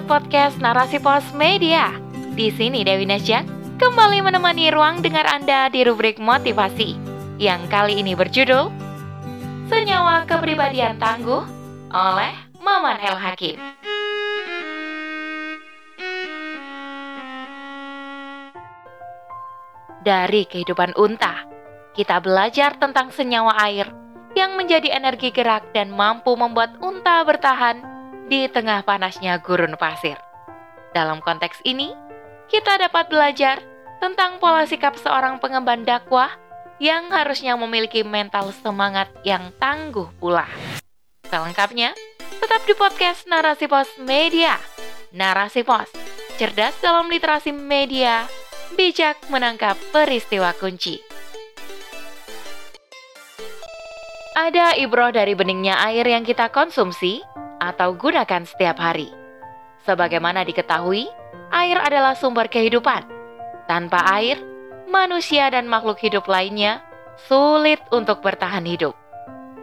sahabat podcast Narasi Post Media. Di sini Dewi Nesjak kembali menemani ruang dengar Anda di rubrik motivasi yang kali ini berjudul Senyawa Kepribadian Tangguh oleh Maman Hel Hakim. Dari kehidupan unta, kita belajar tentang senyawa air yang menjadi energi gerak dan mampu membuat unta bertahan di tengah panasnya gurun pasir. Dalam konteks ini, kita dapat belajar tentang pola sikap seorang pengemban dakwah yang harusnya memiliki mental semangat yang tangguh pula. Selengkapnya, tetap di podcast Narasi Pos Media. Narasi Pos, cerdas dalam literasi media, bijak menangkap peristiwa kunci. Ada ibroh dari beningnya air yang kita konsumsi atau gunakan setiap hari. Sebagaimana diketahui, air adalah sumber kehidupan. Tanpa air, manusia dan makhluk hidup lainnya sulit untuk bertahan hidup.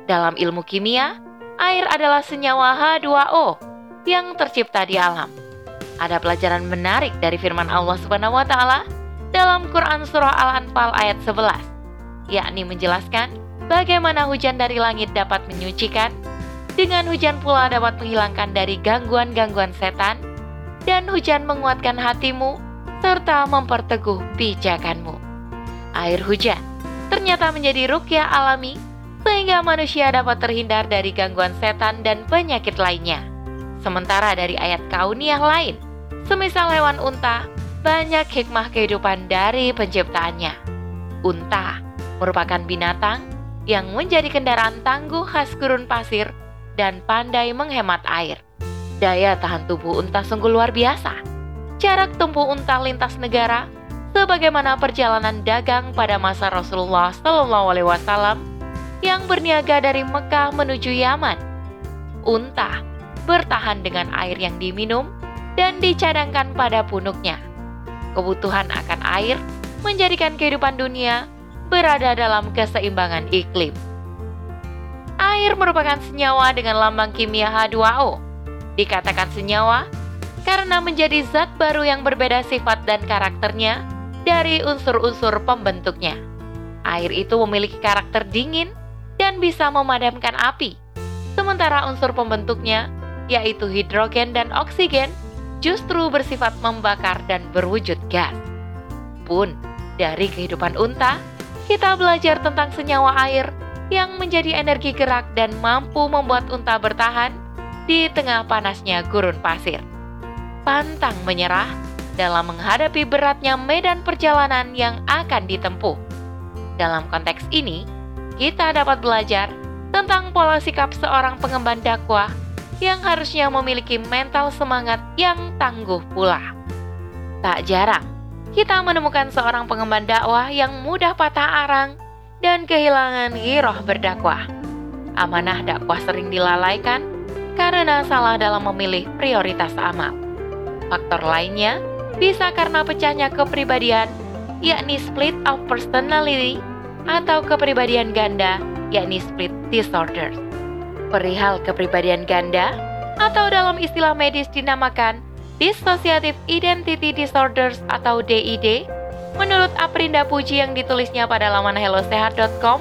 Dalam ilmu kimia, air adalah senyawa H2O yang tercipta di alam. Ada pelajaran menarik dari firman Allah SWT dalam Quran Surah Al-Anfal ayat 11, yakni menjelaskan bagaimana hujan dari langit dapat menyucikan, dengan hujan pula dapat menghilangkan dari gangguan-gangguan setan, dan hujan menguatkan hatimu, serta memperteguh pijakanmu. Air hujan ternyata menjadi ruqyah alami, sehingga manusia dapat terhindar dari gangguan setan dan penyakit lainnya. Sementara dari ayat kauniyah lain, semisal hewan unta, banyak hikmah kehidupan dari penciptaannya. Unta merupakan binatang yang menjadi kendaraan tangguh khas gurun pasir dan pandai menghemat air. Daya tahan tubuh unta sungguh luar biasa. Jarak tempuh unta lintas negara, sebagaimana perjalanan dagang pada masa Rasulullah SAW yang berniaga dari Mekah menuju Yaman. Unta bertahan dengan air yang diminum dan dicadangkan pada punuknya. Kebutuhan akan air menjadikan kehidupan dunia berada dalam keseimbangan iklim. Air merupakan senyawa dengan lambang kimia H2O. Dikatakan senyawa karena menjadi zat baru yang berbeda sifat dan karakternya dari unsur-unsur pembentuknya. Air itu memiliki karakter dingin dan bisa memadamkan api. Sementara unsur pembentuknya, yaitu hidrogen dan oksigen, justru bersifat membakar dan berwujud gas. Pun dari kehidupan unta, kita belajar tentang senyawa air yang menjadi energi gerak dan mampu membuat unta bertahan di tengah panasnya gurun pasir. Pantang menyerah dalam menghadapi beratnya medan perjalanan yang akan ditempuh. Dalam konteks ini, kita dapat belajar tentang pola sikap seorang pengemban dakwah yang harusnya memiliki mental semangat yang tangguh pula. Tak jarang kita menemukan seorang pengemban dakwah yang mudah patah arang dan kehilangan giroh berdakwah. Amanah dakwah sering dilalaikan karena salah dalam memilih prioritas amal. Faktor lainnya bisa karena pecahnya kepribadian, yakni split of personality atau kepribadian ganda, yakni split disorder. Perihal kepribadian ganda atau dalam istilah medis dinamakan Dissociative Identity Disorders atau DID, menurut Aprinda Puji yang ditulisnya pada laman HelloSehat.com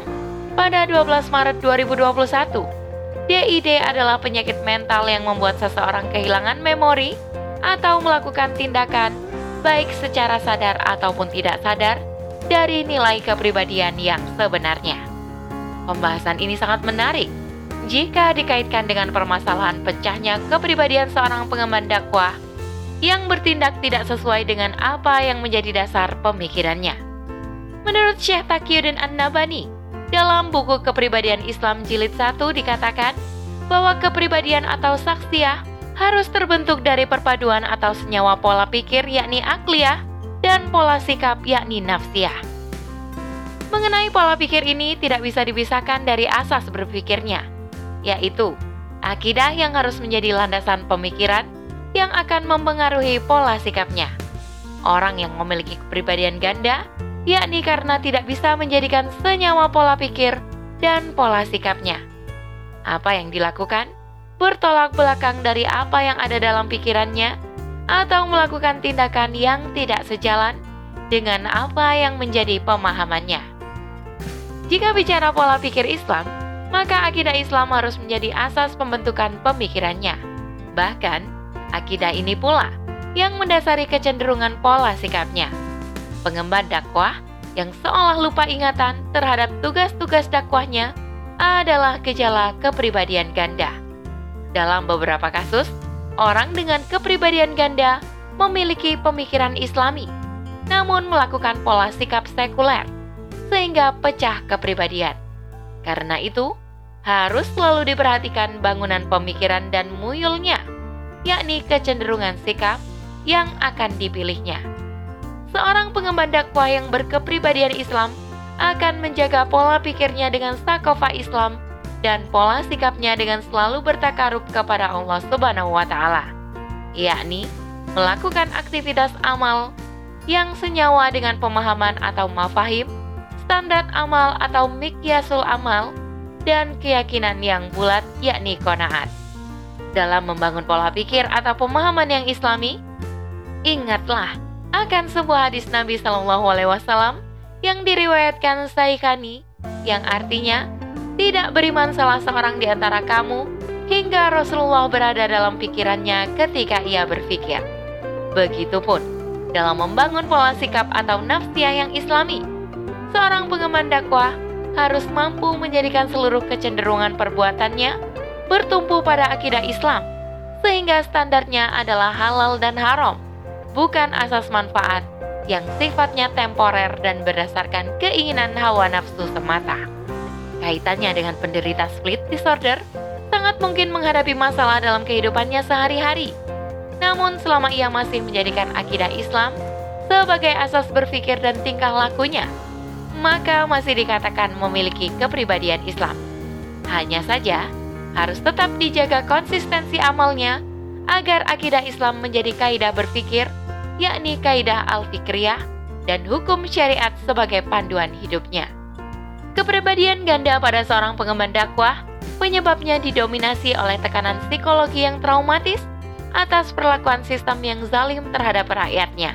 pada 12 Maret 2021. DID adalah penyakit mental yang membuat seseorang kehilangan memori atau melakukan tindakan baik secara sadar ataupun tidak sadar dari nilai kepribadian yang sebenarnya. Pembahasan ini sangat menarik jika dikaitkan dengan permasalahan pecahnya kepribadian seorang pengemban dakwah yang bertindak tidak sesuai dengan apa yang menjadi dasar pemikirannya. Menurut Syekh Taqiyuddin An-Nabhani, dalam buku Kepribadian Islam Jilid 1 dikatakan bahwa kepribadian atau saksiyah harus terbentuk dari perpaduan atau senyawa pola pikir yakni akliyah dan pola sikap yakni nafsiyah. Mengenai pola pikir ini tidak bisa dipisahkan dari asas berpikirnya, yaitu akidah yang harus menjadi landasan pemikiran yang akan mempengaruhi pola sikapnya. Orang yang memiliki kepribadian ganda, yakni karena tidak bisa menjadikan senyawa pola pikir dan pola sikapnya. Apa yang dilakukan bertolak belakang dari apa yang ada dalam pikirannya atau melakukan tindakan yang tidak sejalan dengan apa yang menjadi pemahamannya. Jika bicara pola pikir Islam, maka akidah Islam harus menjadi asas pembentukan pemikirannya. Bahkan, akidah ini pula yang mendasari kecenderungan pola sikapnya. Pengemban dakwah yang seolah lupa ingatan terhadap tugas-tugas dakwahnya adalah gejala kepribadian ganda. Dalam beberapa kasus, orang dengan kepribadian ganda memiliki pemikiran Islami, namun melakukan pola sikap sekuler, sehingga pecah kepribadian. Karena itu, harus selalu diperhatikan bangunan pemikiran dan muyulnya, yakni kecenderungan sikap yang akan dipilihnya. Seorang pengemban dakwah yang berkepribadian Islam akan menjaga pola pikirnya dengan sakofa Islam dan pola sikapnya dengan selalu bertakarub kepada Allah Subhanahu wa Ta'ala, yakni melakukan aktivitas amal yang senyawa dengan pemahaman atau mafahim, standar amal atau mikyasul amal, dan keyakinan yang bulat, yakni qanaat. Dalam membangun pola pikir atau pemahaman yang Islami, ingatlah akan sebuah hadis Nabi SAW yang diriwayatkan Saikhani, yang artinya, tidak beriman salah seorang di antara kamu hingga Rasulullah berada dalam pikirannya ketika ia berpikir. Begitupun dalam membangun pola sikap atau nafsiyah yang Islami, seorang pengemban dakwah harus mampu menjadikan seluruh kecenderungan perbuatannya bertumpu pada akidah Islam, sehingga standarnya adalah halal dan haram, bukan asas manfaat yang sifatnya temporer dan berdasarkan keinginan hawa nafsu semata. Kaitannya dengan penderita split disorder, sangat mungkin menghadapi masalah dalam kehidupannya sehari-hari. Namun selama ia masih menjadikan akidah Islam sebagai asas berpikir dan tingkah lakunya, maka masih dikatakan memiliki kepribadian Islam. Hanya saja, harus tetap dijaga konsistensi amalnya agar akidah Islam menjadi kaidah berpikir, yakni kaidah al-fikriyah dan hukum syariat sebagai panduan hidupnya. Kepribadian ganda pada seorang pengemban dakwah penyebabnya didominasi oleh tekanan psikologi yang traumatis atas perlakuan sistem yang zalim terhadap rakyatnya.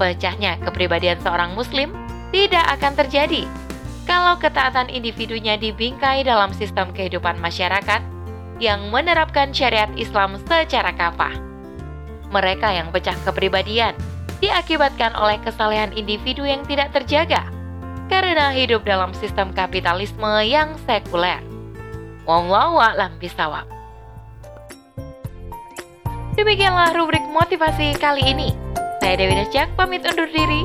Pecahnya kepribadian seorang muslim tidak akan terjadi kalau ketaatan individunya dibingkai dalam sistem kehidupan masyarakat yang menerapkan syariat Islam secara kafah. Mereka yang pecah kepribadian diakibatkan oleh kesalehan individu yang tidak terjaga karena hidup dalam sistem kapitalisme yang sekuler. Wallahu a'lam bishawab. Demikianlah rubrik motivasi kali ini. Saya Dewi Nesjak pamit undur diri.